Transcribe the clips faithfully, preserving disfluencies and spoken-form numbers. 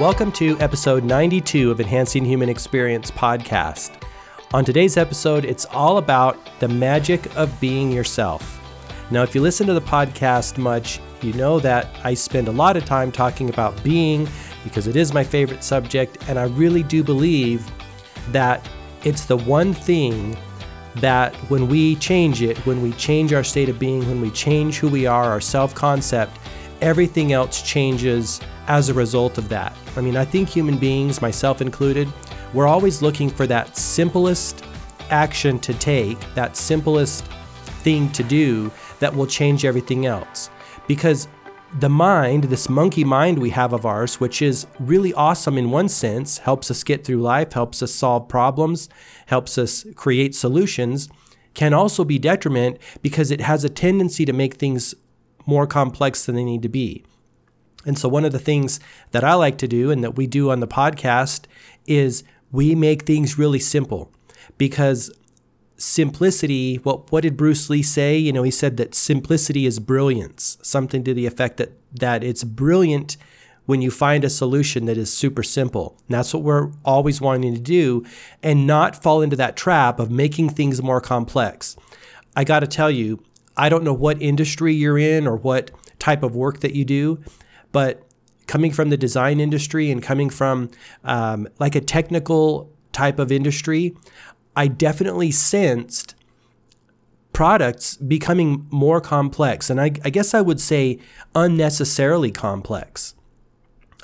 Welcome to episode ninety-two of Enhancing Human Experience podcast. On today's episode, it's all about the magic of being yourself. Now, if you listen to the podcast much, you know that I spend a lot of time talking about being because it is my favorite subject, and I really do believe that it's the one thing that when we change it, when we change our state of being, when we change who we are, our self-concept, everything else changes as a result of that. I mean, I think human beings, myself included, we're always looking for that simplest action to take, that simplest thing to do that will change everything else. Because the mind, this monkey mind we have of ours, which is really awesome in one sense, helps us get through life, helps us solve problems, helps us create solutions, can also be detriment because it has a tendency to make things more complex than they need to be. And so one of the things that I like to do and that we do on the podcast is we make things really simple, because simplicity, well, what did Bruce Lee say? You know, he said that simplicity is brilliance, something to the effect that, that it's brilliant when you find a solution that is super simple. And that's what we're always wanting to do, and not fall into that trap of making things more complex. I got to tell you, I don't know what industry you're in or what type of work that you do, but coming from the design industry and coming from um, like a technical type of industry, I definitely sensed products becoming more complex. And I, I guess I would say unnecessarily complex.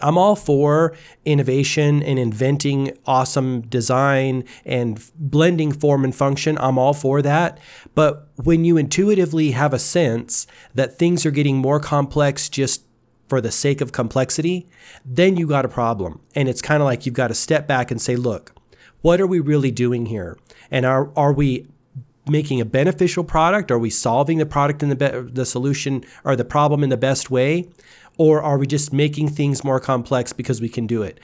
I'm all for innovation and inventing awesome design and blending form and function. I'm all for that. But when you intuitively have a sense that things are getting more complex just for the sake of complexity, then you got a problem. And it's kind of like you've got to step back and say, look, what are we really doing here? And are are we making a beneficial product? Are we solving the product in the be- the solution or the problem in the best way? Or are we just making things more complex because we can do it?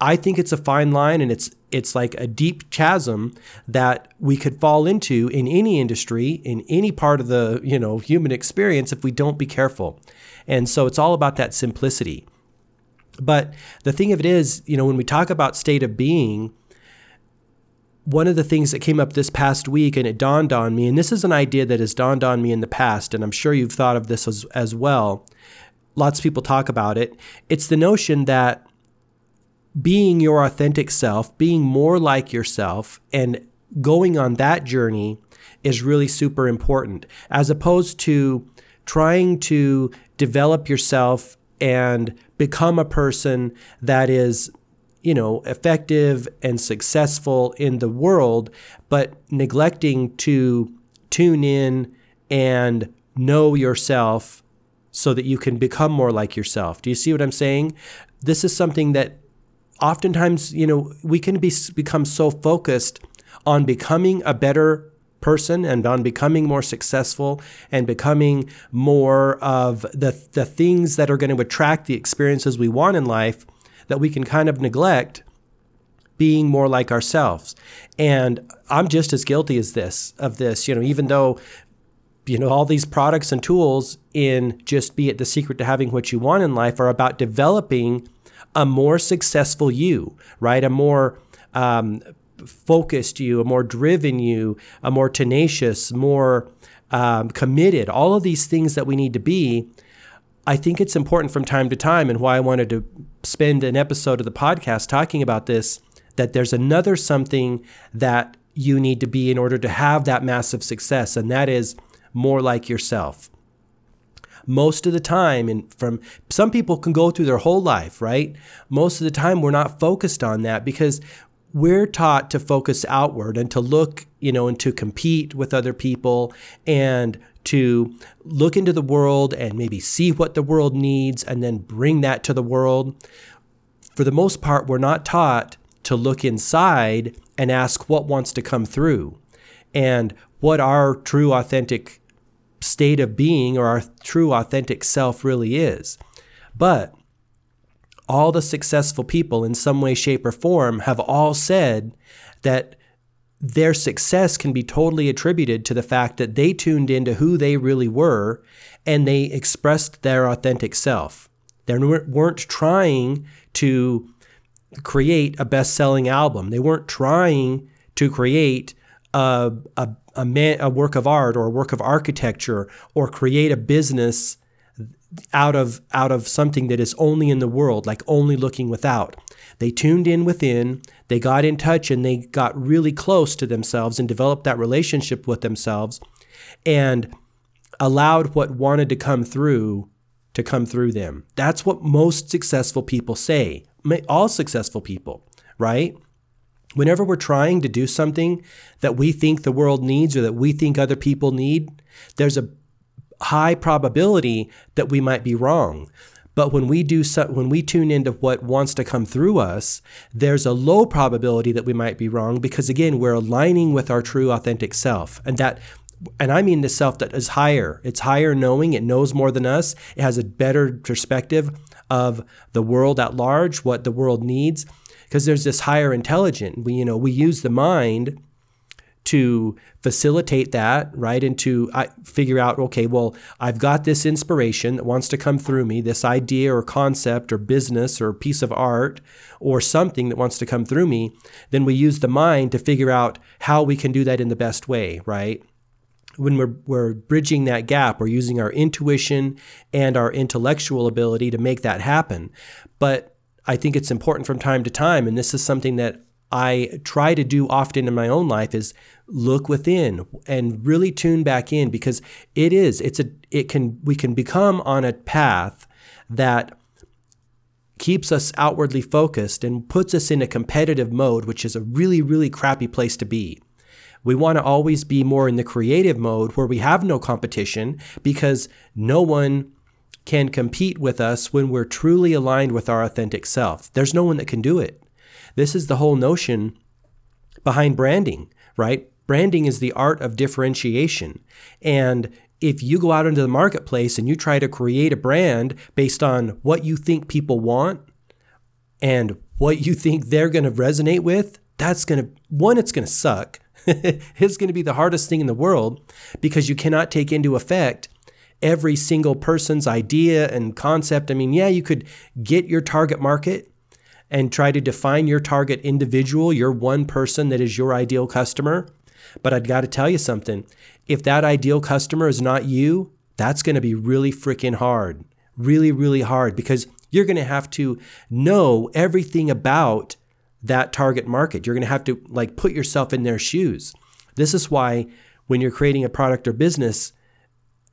I think it's a fine line, and it's it's like a deep chasm that we could fall into in any industry, in any part of the, you know, human experience if we don't be careful. And so it's all about that simplicity. But the thing of it is, you know, when we talk about state of being, one of the things that came up this past week, and it dawned on me, and this is an idea that has dawned on me in the past, and I'm sure you've thought of this as, as well. Lots of people talk about it. It's the notion that being your authentic self, being more like yourself, and going on that journey is really super important, as opposed to trying to develop yourself and become a person that is, you know, effective and successful in the world, but neglecting to tune in and know yourself so that you can become more like yourself. Do you see what I'm saying? This is something that oftentimes, you know, we can be, become so focused on becoming a better person and on becoming more successful and becoming more of the, the things that are going to attract the experiences we want in life, that we can kind of neglect being more like ourselves. And I'm just as guilty as this, of this, you know, even though, you know, all these products and tools in Just Be It, The Secret to Having What You Want in Life, are about developing a more successful you, right? A more um, focused you, a more driven you, a more tenacious, more um, committed, all of these things that we need to be. I think it's important from time to time, and why I wanted to spend an episode of the podcast talking about this, that there's another something that you need to be in order to have that massive success, and that is more like yourself. Most of the time, and from some people can go through their whole life, right? Most of the time, we're not focused on that because we're taught to focus outward and to look, you know, and to compete with other people and to look into the world and maybe see what the world needs and then bring that to the world. For the most part, we're not taught to look inside and ask what wants to come through and what our true authentic state of being or our true authentic self really is. But all the successful people in some way, shape, or form have all said that their success can be totally attributed to the fact that they tuned into who they really were and they expressed their authentic self. They weren't trying to create a best-selling album. They weren't trying to create a a a, man, a work of art or a work of architecture, or create a business out of out of something that is only in the world, like only looking without. They tuned in within, they got in touch, and they got really close to themselves and developed that relationship with themselves and allowed what wanted to come through to come through them. That's what most successful people say. All successful people, right? Whenever we're trying to do something that we think the world needs or that we think other people need, there's a high probability that we might be wrong. But when we do so, when we tune into what wants to come through us, there's a low probability that we might be wrong, because again, we're aligning with our true authentic self. And that, and I mean the self that is higher. It's higher knowing, it knows more than us, it has a better perspective of the world at large, what the world needs, because there's this higher intelligence. We, you know, we use the mind to facilitate that, right? And to I, figure out, okay, well, I've got this inspiration that wants to come through me, this idea or concept or business or piece of art or something that wants to come through me. Then we use the mind to figure out how we can do that in the best way, right? When we're, we're bridging that gap, we're using our intuition and our intellectual ability to make that happen. But I think it's important from time to time, and this is something that I try to do often in my own life, is look within and really tune back in, because it is, it's a, it can, we can become on a path that keeps us outwardly focused and puts us in a competitive mode, which is a really, really crappy place to be. We want to always be more in the creative mode where we have no competition, because no one can compete with us when we're truly aligned with our authentic self. There's no one that can do it. This is the whole notion behind branding, right? Branding is the art of differentiation. And if you go out into the marketplace and you try to create a brand based on what you think people want and what you think they're going to resonate with, that's going to, one, it's going to suck. It's going to be the hardest thing in the world, because you cannot take into effect every single person's idea and concept. I mean, yeah, you could get your target market and try to define your target individual, your one person that is your ideal customer. But I've got to tell you something. If that ideal customer is not you, that's going to be really freaking hard, really, really hard, because you're going to have to know everything about that target market. You're going to have to like put yourself in their shoes. This is why when you're creating a product or business,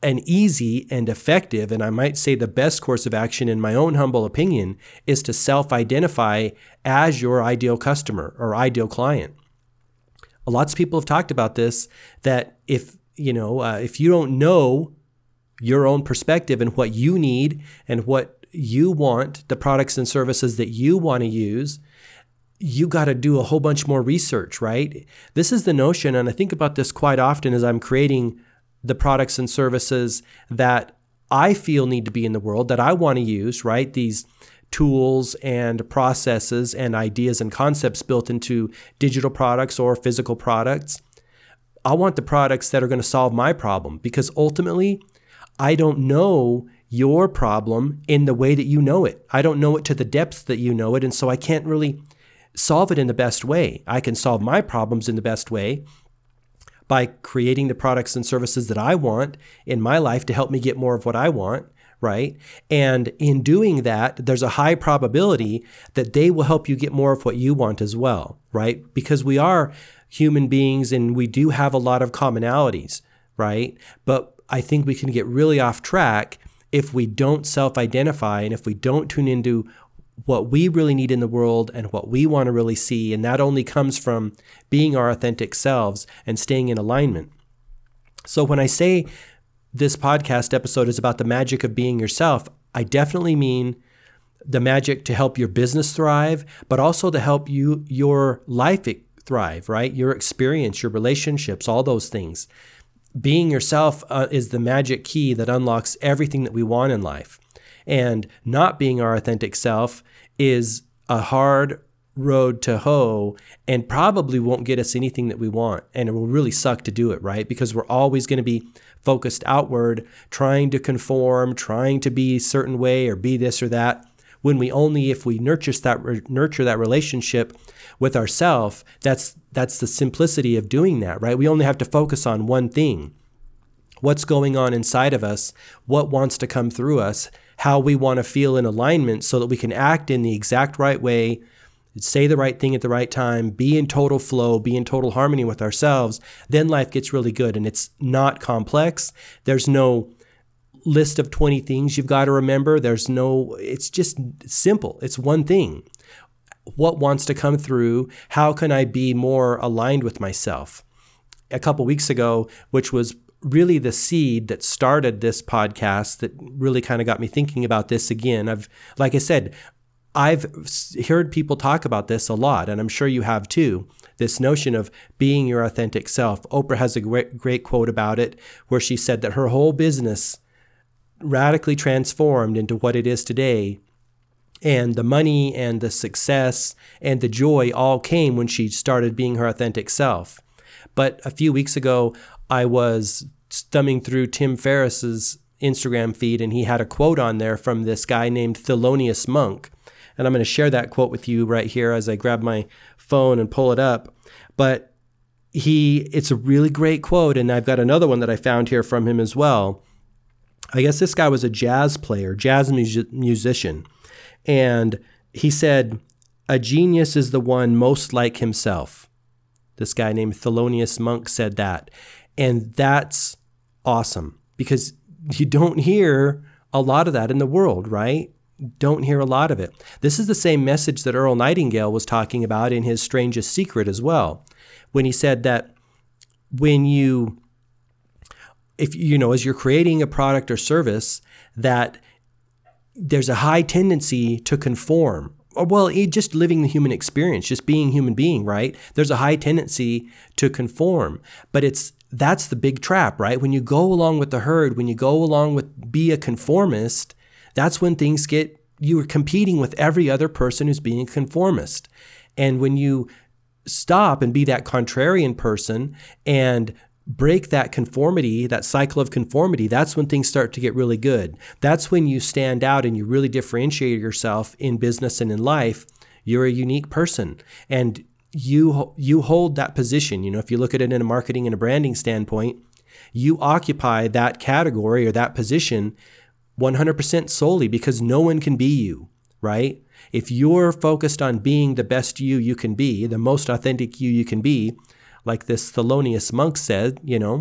an easy and effective, and I might say the best course of action in my own humble opinion, is to self-identify as your ideal customer or ideal client. Lots of people have talked about this, that if you know, uh, if you don't know your own perspective and what you need and what you want, the products and services that you want to use, you got to do a whole bunch more research, right? This is the notion, and I think about this quite often as I'm creating the products and services that I feel need to be in the world, that I want to use, right? These tools and processes and ideas and concepts built into digital products or physical products. I want the products that are going to solve my problem, because ultimately, I don't know your problem in the way that you know it. I don't know it to the depths that you know it, and so I can't really solve it in the best way. I can solve my problems in the best way by creating the products and services that I want in my life to help me get more of what I want, right? And in doing that, there's a high probability that they will help you get more of what you want as well, right? Because we are human beings and we do have a lot of commonalities, right? But I think we can get really off track if we don't self-identify and if we don't tune into what we really need in the world and what we want to really see. And that only comes from being our authentic selves and staying in alignment. So when I say this podcast episode is about the magic of being yourself, I definitely mean the magic to help your business thrive, but also to help you, your life thrive, right? Your experience, your relationships, all those things. Being yourself uh, is the magic key that unlocks everything that we want in life. And not being our authentic self is a hard road to hoe and probably won't get us anything that we want. And it will really suck to do it, right? Because we're always going to be focused outward, trying to conform, trying to be a certain way or be this or that, when we only, if we nurture that, nurture that relationship with ourselves, that's, that's the simplicity of doing that, right? We only have to focus on one thing. What's going on inside of us, what wants to come through us, how we want to feel in alignment so that we can act in the exact right way, say the right thing at the right time, be in total flow, be in total harmony with ourselves, then life gets really good. And it's not complex. There's no list of twenty things you've got to remember. There's no, it's just simple. It's one thing. What wants to come through? How can I be more aligned with myself? A couple weeks ago, which was really the seed that started this podcast that really kind of got me thinking about this again. I've, like I said, I've heard people talk about this a lot, and I'm sure you have too, this notion of being your authentic self. Oprah has a great, great quote about it where she said that her whole business radically transformed into what it is today. And the money and the success and the joy all came when she started being her authentic self. But a few weeks ago, I was thumbing through Tim Ferriss's Instagram feed, and he had a quote on there from this guy named Thelonious Monk. And I'm going to share that quote with you right here as I grab my phone and pull it up. But he, it's a really great quote, and I've got another one that I found here from him as well. I guess this guy was a jazz player, jazz music, musician. And he said, "A genius is the one most like himself." This guy named Thelonious Monk said that. And that's awesome because you don't hear a lot of that in the world, right? Don't hear a lot of it. This is the same message that Earl Nightingale was talking about in his Strangest Secret as well, when he said that when you, if you know, as you're creating a product or service, that there's a high tendency to conform. Well, just living the human experience, just being human being, right? There's a high tendency to conform, but it's that's the big trap, right? When you go along with the herd, when you go along with be a conformist, that's when things get, you are competing with every other person who's being a conformist. And when you stop and be that contrarian person and break that conformity, that cycle of conformity, that's when things start to get really good. That's when you stand out and you really differentiate yourself in business and in life. You're a unique person. And You you hold that position. You know, if you look at it in a marketing and a branding standpoint, you occupy that category or that position one hundred percent solely because no one can be you, right? If you're focused on being the best you you can be, the most authentic you you can be, like this Thelonious Monk said, you know,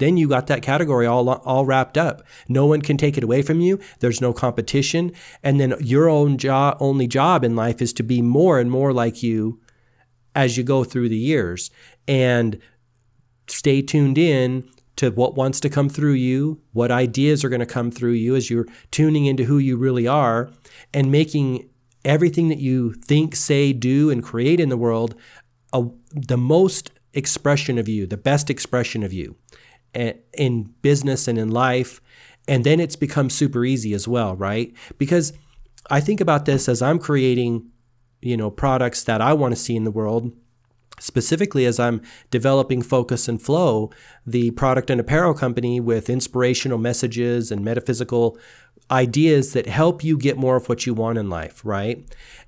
then you got that category all all wrapped up. No one can take it away from you. There's no competition. And then your own job, only job in life is to be more and more like you as you go through the years, and stay tuned in to what wants to come through you, what ideas are going to come through you as you're tuning into who you really are, and making everything that you think, say, do, and create in the world a, the most expression of you, the best expression of you in business and in life. And then it's become super easy as well, right? Because I think about this as I'm creating you know, products that I want to see in the world, specifically as I'm developing Focus and Flow, the product and apparel company with inspirational messages and metaphysical ideas that help you get more of what you want in life, right?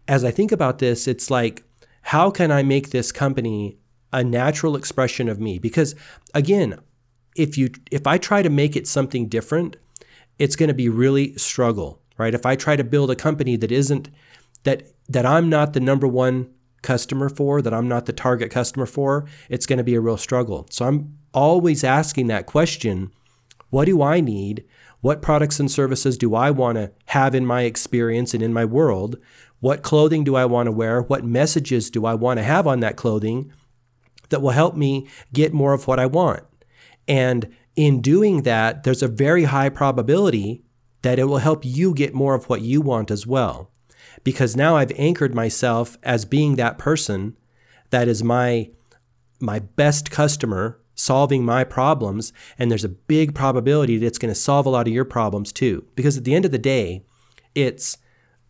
As I think about this, it's like, how can I make this company a natural expression of me? Because again, if you if I try to make it something different, it's going to be really struggle, right? If I try to build a company that isn't, that that I'm not the number one customer for, that I'm not the target customer for, it's going to be a real struggle. So I'm always asking that question, what do I need? What products and services do I want to have in my experience and in my world? What clothing do I want to wear? What messages do I want to have on that clothing that will help me get more of what I want? And in doing that, there's a very high probability that it will help you get more of what you want as well. Because now I've anchored myself as being that person that is my my best customer, solving my problems, and there's a big probability that it's going to solve a lot of your problems too. Because at the end of the day, it's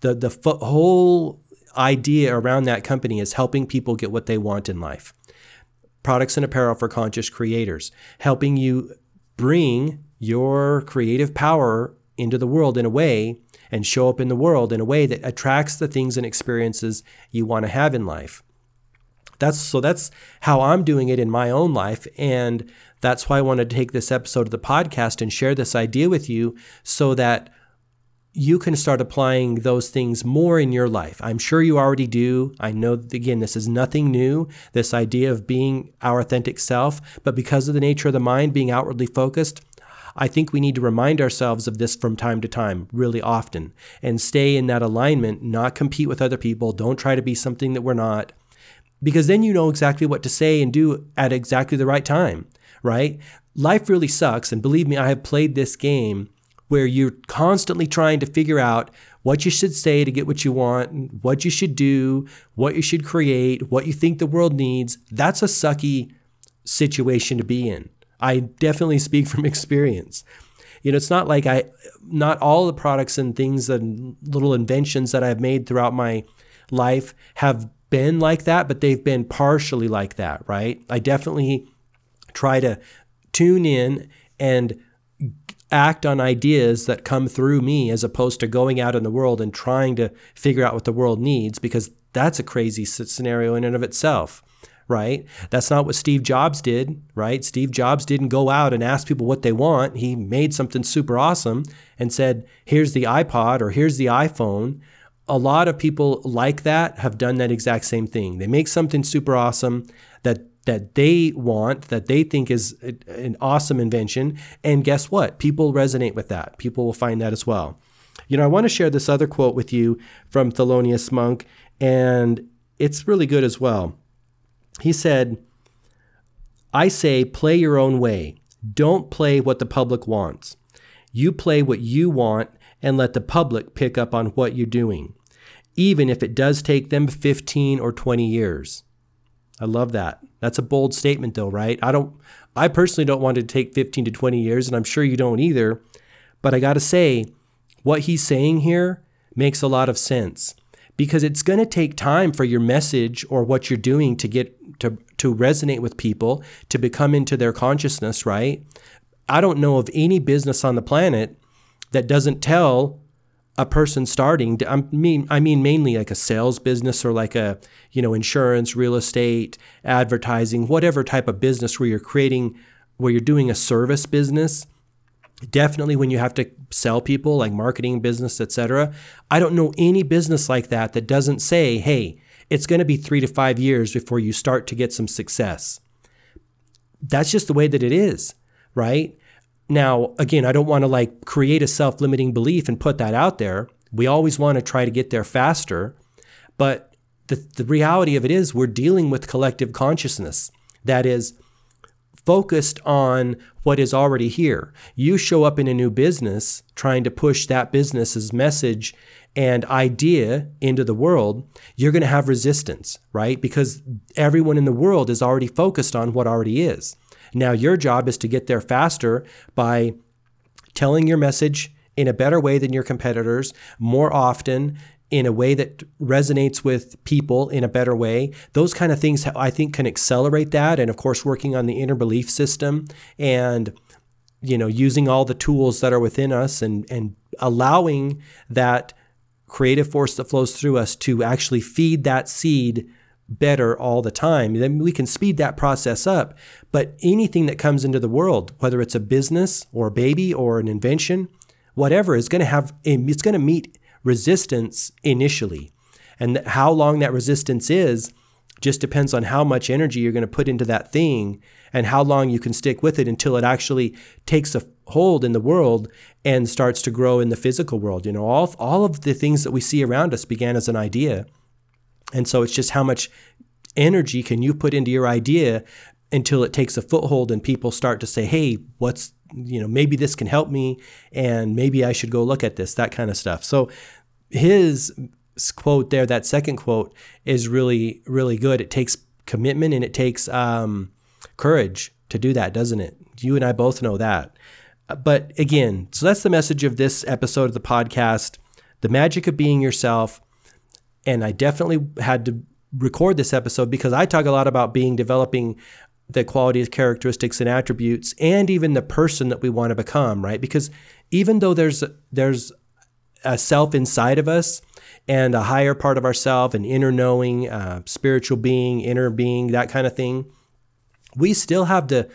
the the fo- whole idea around that company is helping people get what they want in life. Products and apparel for conscious creators, helping you bring your creative power into the world in a way and show up in the world in a way that attracts the things and experiences you want to have in life. That's so that's how I'm doing it in my own life. And that's why I want to take this episode of the podcast and share this idea with you so that you can start applying those things more in your life. I'm sure you already do. I know, again, this is nothing new, this idea of being our authentic self, but because of the nature of the mind being outwardly focused, I think we need to remind ourselves of this from time to time, really often, and stay in that alignment, not compete with other people, don't try to be something that we're not, because then you know exactly what to say and do at exactly the right time, right? Life really sucks, and believe me, I have played this game where you're constantly trying to figure out what you should say to get what you want, what you should do, what you should create, what you think the world needs. That's a sucky situation to be in. I definitely speak from experience. You know, it's not like I, not all the products and things and little inventions that I've made throughout my life have been like that, but they've been partially like that, right? I definitely try to tune in and act on ideas that come through me as opposed to going out in the world and trying to figure out what the world needs, because that's a crazy scenario in and of itself. Right? That's not what Steve Jobs did, right? Steve Jobs didn't go out and ask people what they want. He made something super awesome and said, here's the iPod or here's the iPhone. A lot of people like that have done that exact same thing. They make something super awesome that that they want, that they think is an awesome invention. And guess what? People resonate with that. People will find that as well. You know, I want to share this other quote with you from Thelonious Monk, and it's really good as well. He said, I say, play your own way. Don't play what the public wants. You play what you want and let the public pick up on what you're doing, even if it does take them fifteen or twenty years. I love that. That's a bold statement though, right? I don't, I personally don't want it to take fifteen to twenty years, and I'm sure you don't either, but I got to say, what he's saying here makes a lot of sense. Because it's going to take time for your message or what you're doing to get to, to resonate with people, to become into their consciousness, right? I don't know of any business on the planet that doesn't tell a person starting, I mean, I mean mainly like a sales business or like a, you know, insurance, real estate, advertising, whatever type of business where you're creating, where you're doing a service business. Definitely when you have to sell people, like marketing, business, et cetera. I don't know any business like that that doesn't say, hey, it's going to be three to five years before you start to get some success. That's just the way that it is, right? Now, again, I don't want to like create a self-limiting belief and put that out there. We always want to try to get there faster. But the, the reality of it is we're dealing with collective consciousness. That is, focused on what is already here. You show up in a new business trying to push that business's message and idea into the world, you're going to have resistance, right? Because everyone in the world is already focused on what already is. Now, your job is to get there faster by telling your message in a better way than your competitors, more often, in a way that resonates with people in a better way. Those kind of things I think can accelerate that. And of course, working on the inner belief system and, you know, using all the tools that are within us and, and allowing that creative force that flows through us to actually feed that seed better all the time. Then we can speed that process up. But anything that comes into the world, whether it's a business or a baby or an invention, whatever, is going to have, it's going to meet resistance initially. And how long that resistance is just depends on how much energy you're going to put into that thing and how long you can stick with it until it actually takes a hold in the world and starts to grow in the physical world. You know, all, all of the things that we see around us began as an idea. And so it's just how much energy can you put into your idea until it takes a foothold and people start to say, hey, what's, you know, maybe this can help me and maybe I should go look at this, that kind of stuff. So his quote there, that second quote, is really, really good. It takes commitment and it takes um, courage to do that, doesn't it? You and I both know that. But again, so that's the message of this episode of the podcast, the magic of being yourself. And I definitely had to record this episode because I talk a lot about being, developing the qualities, characteristics, and attributes, and even the person that we want to become, right? Because even though there's there's a self inside of us and a higher part of ourself, an inner knowing, uh, spiritual being, inner being, that kind of thing, we still have the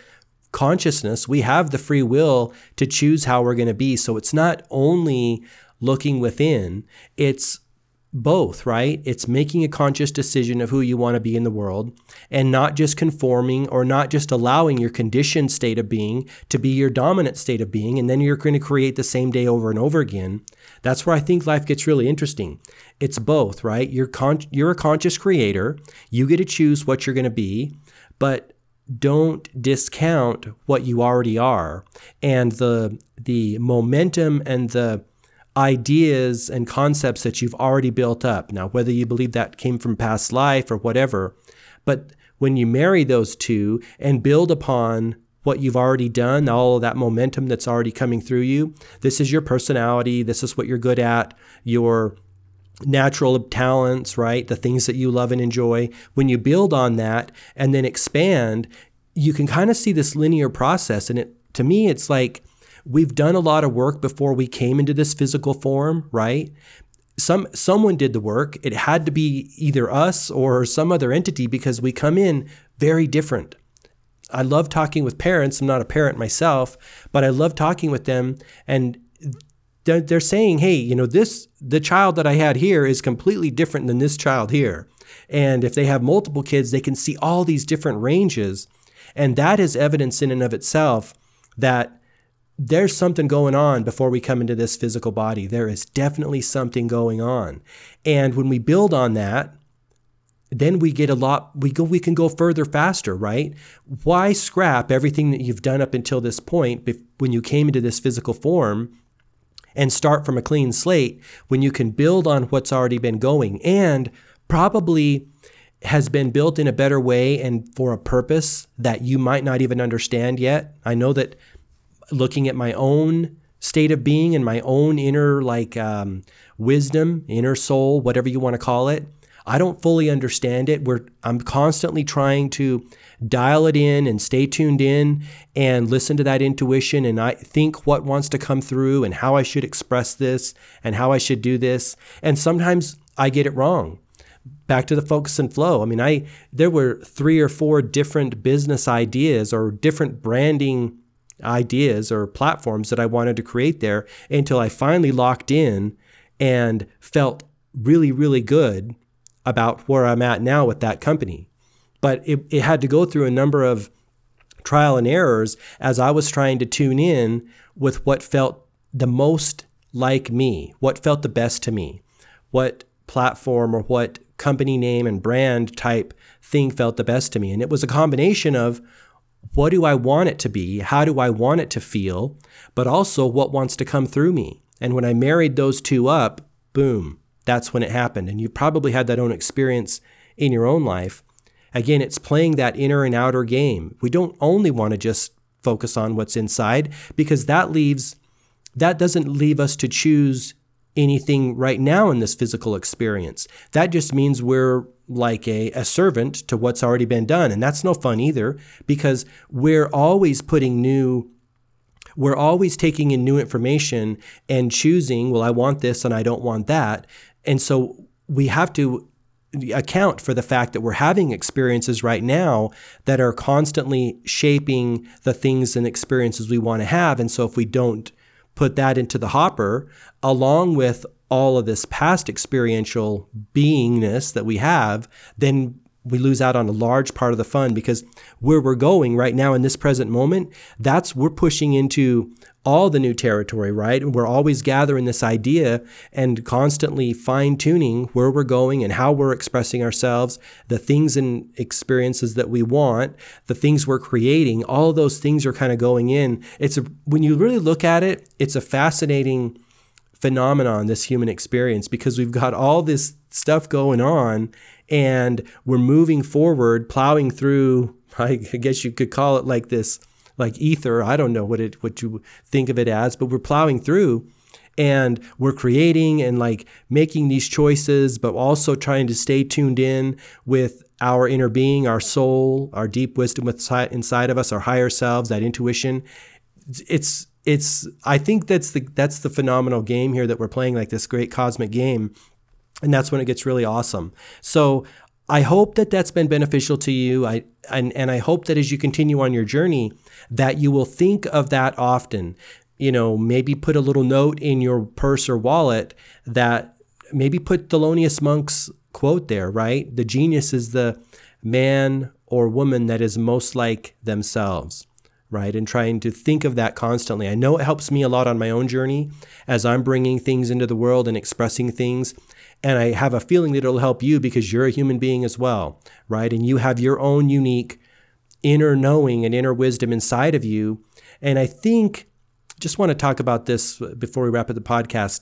consciousness, we have the free will to choose how we're going to be. So it's not only looking within, it's both, right? It's making a conscious decision of who you want to be in the world and not just conforming or not just allowing your conditioned state of being to be your dominant state of being. And then you're going to create the same day over and over again. That's where I think life gets really interesting. It's both, right? You're, con- you're a conscious creator. You get to choose what you're going to be, but don't discount what you already are. And the the momentum and the ideas and concepts that you've already built up. Now, whether you believe that came from past life or whatever, but when you marry those two and build upon what you've already done, all of that momentum that's already coming through you, this is your personality, this is what you're good at, your natural talents, right? The things that you love and enjoy. When you build on that and then expand, you can kind of see this linear process. And it, to me, it's like we've done a lot of work before we came into this physical form, right? Some someone did the work. It had to be either us or some other entity because we come in very different. I love talking with parents. I'm not a parent myself, but I love talking with them, and They're, they're saying, hey, you know, this, the child that I had here is completely different than this child here. And if they have multiple kids, they can see all these different ranges. And that is evidence in and of itself that there's something going on before we come into this physical body. There is definitely something going on. And when we build on that, then we get a lot, we go, we can go further faster, right? Why scrap everything that you've done up until this point bef- when you came into this physical form and start from a clean slate when you can build on what's already been going and probably has been built in a better way and for a purpose that you might not even understand yet? I know that looking at my own state of being and my own inner like um, wisdom, inner soul, whatever you want to call it, I don't fully understand it. We're, I'm constantly trying to dial it in and stay tuned in and listen to that intuition and I think what wants to come through and how I should express this and how I should do this. And sometimes I get it wrong. Back to the focus and flow. I mean, I there were three or four different business ideas or different branding ideas or platforms that I wanted to create there until I finally locked in and felt really, really good about where I'm at now with that company. But it, it had to go through a number of trial and errors as I was trying to tune in with what felt the most like me, what felt the best to me, what platform or what company name and brand type thing felt the best to me. And it was a combination of what do I want it to be? How do I want it to feel? But also what wants to come through me. And when I married those two up, boom, that's when it happened. And you probably had that own experience in your own life. Again, it's playing that inner and outer game. We don't only want to just focus on what's inside because that leaves, that doesn't leave us to choose anything right now in this physical experience. That just means we're like a, a servant to what's already been done. And that's no fun either because we're always putting new We're always taking in new information and choosing, well, I want this and I don't want that. And so we have to account for the fact that we're having experiences right now that are constantly shaping the things and experiences we want to have. And so if we don't put that into the hopper, along with all of this past experiential beingness that we have, then we lose out on a large part of the fun because where we're going right now in this present moment, that's we're pushing into all the new territory, right? And we're always gathering this idea and constantly fine-tuning where we're going and how we're expressing ourselves, the things and experiences that we want, the things we're creating, all those things are kind of going in. It's a, when you really look at it, it's a fascinating phenomenon, this human experience, because we've got all this stuff going on and we're moving forward, plowing through, I guess you could call it like this, like ether. I don't know what it, what you think of it as, but we're plowing through And we're creating and like making these choices, but also trying to stay tuned in with our inner being, our soul, our deep wisdom inside of us, our higher selves, that intuition. It's it's I think that's the that's the phenomenal game here that we're playing, like this great cosmic game. And that's when it gets really awesome. So I hope that that's been beneficial to you. I and, and I hope that as you continue on your journey, that you will think of that often. You know, maybe put a little note in your purse or wallet that maybe put Thelonious Monk's quote there, right? The genius is the man or woman that is most like themselves, right? And trying to think of that constantly. I know it helps me a lot on my own journey as I'm bringing things into the world and expressing things. And I have a feeling that it'll help you because you're a human being as well, right? And you have your own unique inner knowing and inner wisdom inside of you. And I think, just want to talk about this before we wrap up the podcast.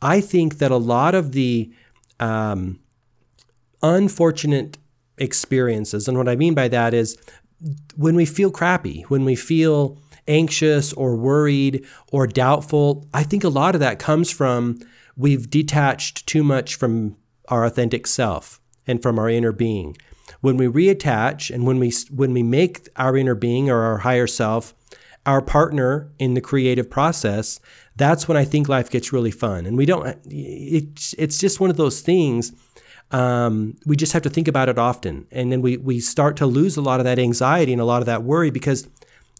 I think that a lot of the um, unfortunate experiences, and what I mean by that is when we feel crappy, when we feel anxious or worried or doubtful, I think a lot of that comes from we've detached too much from our authentic self and from our inner being. When we reattach and when we when we make our inner being or our higher self our partner in the creative process, that's when I think life gets really fun. And we don't, it, it's just one of those things, um, we just have to think about it often. And then we we start to lose a lot of that anxiety and a lot of that worry because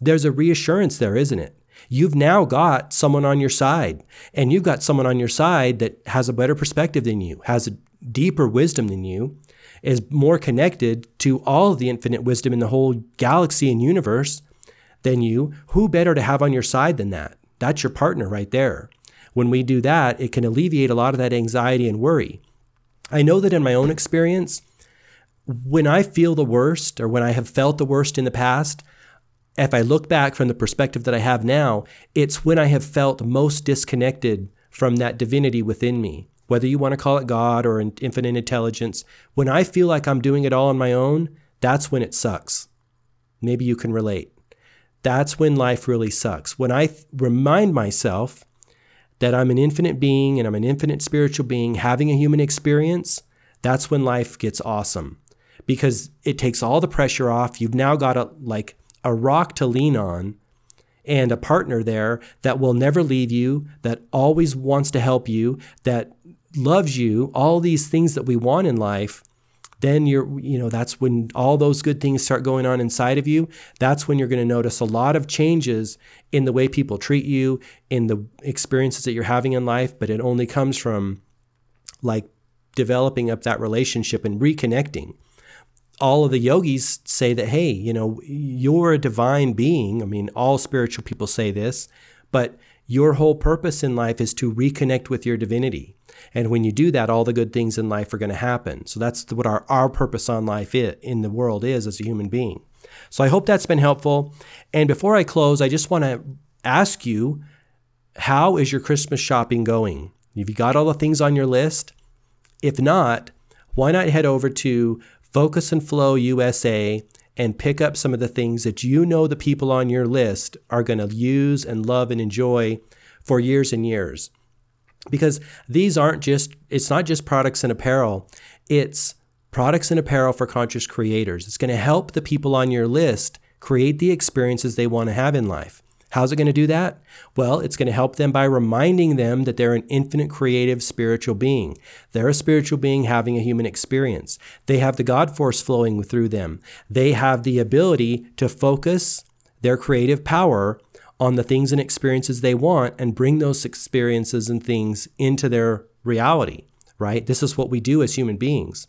there's a reassurance there, isn't it? You've now got someone on your side, and you've got someone on your side that has a better perspective than you, has a deeper wisdom than you, is more connected to all of the infinite wisdom in the whole galaxy and universe than you. Who better to have on your side than that? That's your partner right there. When we do that, it can alleviate a lot of that anxiety and worry. I know that in my own experience, when I feel the worst or when I have felt the worst in the past, if I look back from the perspective that I have now, it's when I have felt most disconnected from that divinity within me, whether you want to call it God or infinite intelligence. When I feel like I'm doing it all on my own, that's when it sucks. Maybe you can relate. That's when life really sucks. When I th- remind myself that I'm an infinite being and I'm an infinite spiritual being having a human experience, that's when life gets awesome because it takes all the pressure off. You've now got a, like, a rock to lean on and a partner there that will never leave you, that always wants to help you, that loves you, all these things that we want in life. Then you're, you know, that's when all those good things start going on inside of you. That's when you're going to notice a lot of changes in the way people treat you, in the experiences that you're having in life. But it only comes from like developing up that relationship and reconnecting. All of the yogis say that, hey, you know, you're a divine being. I mean, all spiritual people say this, but your whole purpose in life is to reconnect with your divinity. And when you do that, all the good things in life are going to happen. So that's what our, our purpose on life is, in the world is as a human being. So I hope that's been helpful. And before I close, I just want to ask you, how is your Christmas shopping going? Have you got all the things on your list? If not, why not head over to Focus and Flow U S A and pick up some of the things that you know the people on your list are going to use and love and enjoy for years and years. Because these aren't just, it's not just products and apparel, it's products and apparel for conscious creators. It's going to help the people on your list create the experiences they want to have in life. How's it going to do that? Well, it's going to help them by reminding them that they're an infinite creative spiritual being. They're a spiritual being having a human experience. They have the God force flowing through them. They have the ability to focus their creative power on the things and experiences they want and bring those experiences and things into their reality, right? This is what we do as human beings.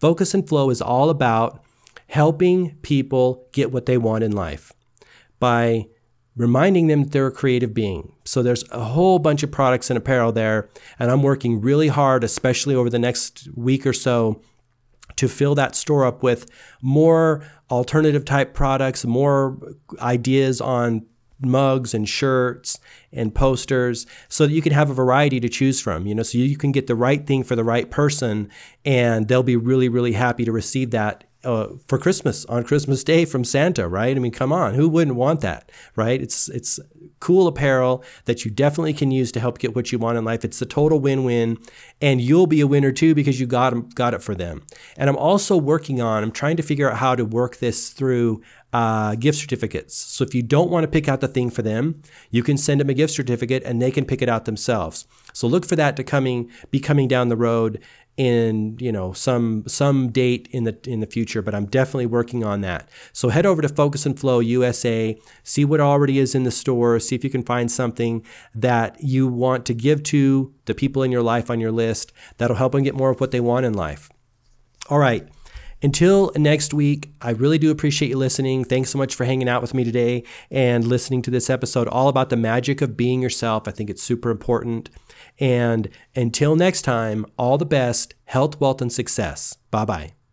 Focus and Flow is all about helping people get what they want in life by reminding them that they're a creative being. So there's a whole bunch of products and apparel there, and I'm working really hard, especially over the next week or so, to fill that store up with more alternative type products, more ideas on mugs and shirts and posters so that you can have a variety to choose from, you know, so you can get the right thing for the right person, and they'll be really, really happy to receive that uh, for Christmas, on Christmas Day from Santa, right? I mean, come on, who wouldn't want that, right? It's it's cool apparel that you definitely can use to help get what you want in life. It's a total win-win, and you'll be a winner too because you got, got it for them. And I'm also working on, I'm trying to figure out how to work this through Uh, gift certificates. So if you don't want to pick out the thing for them, you can send them a gift certificate and they can pick it out themselves. So look for that to coming, be coming down the road in, you know, some some date in the in the future, but I'm definitely working on that. So head over to Focus and Flow U S A, see what already is in the store, see if you can find something that you want to give to the people in your life on your list that'll help them get more of what they want in life. All right. Until next week, I really do appreciate you listening. Thanks so much for hanging out with me today and listening to this episode all about the magic of being yourself. I think it's super important. And until next time, all the best, health, wealth, and success. Bye-bye.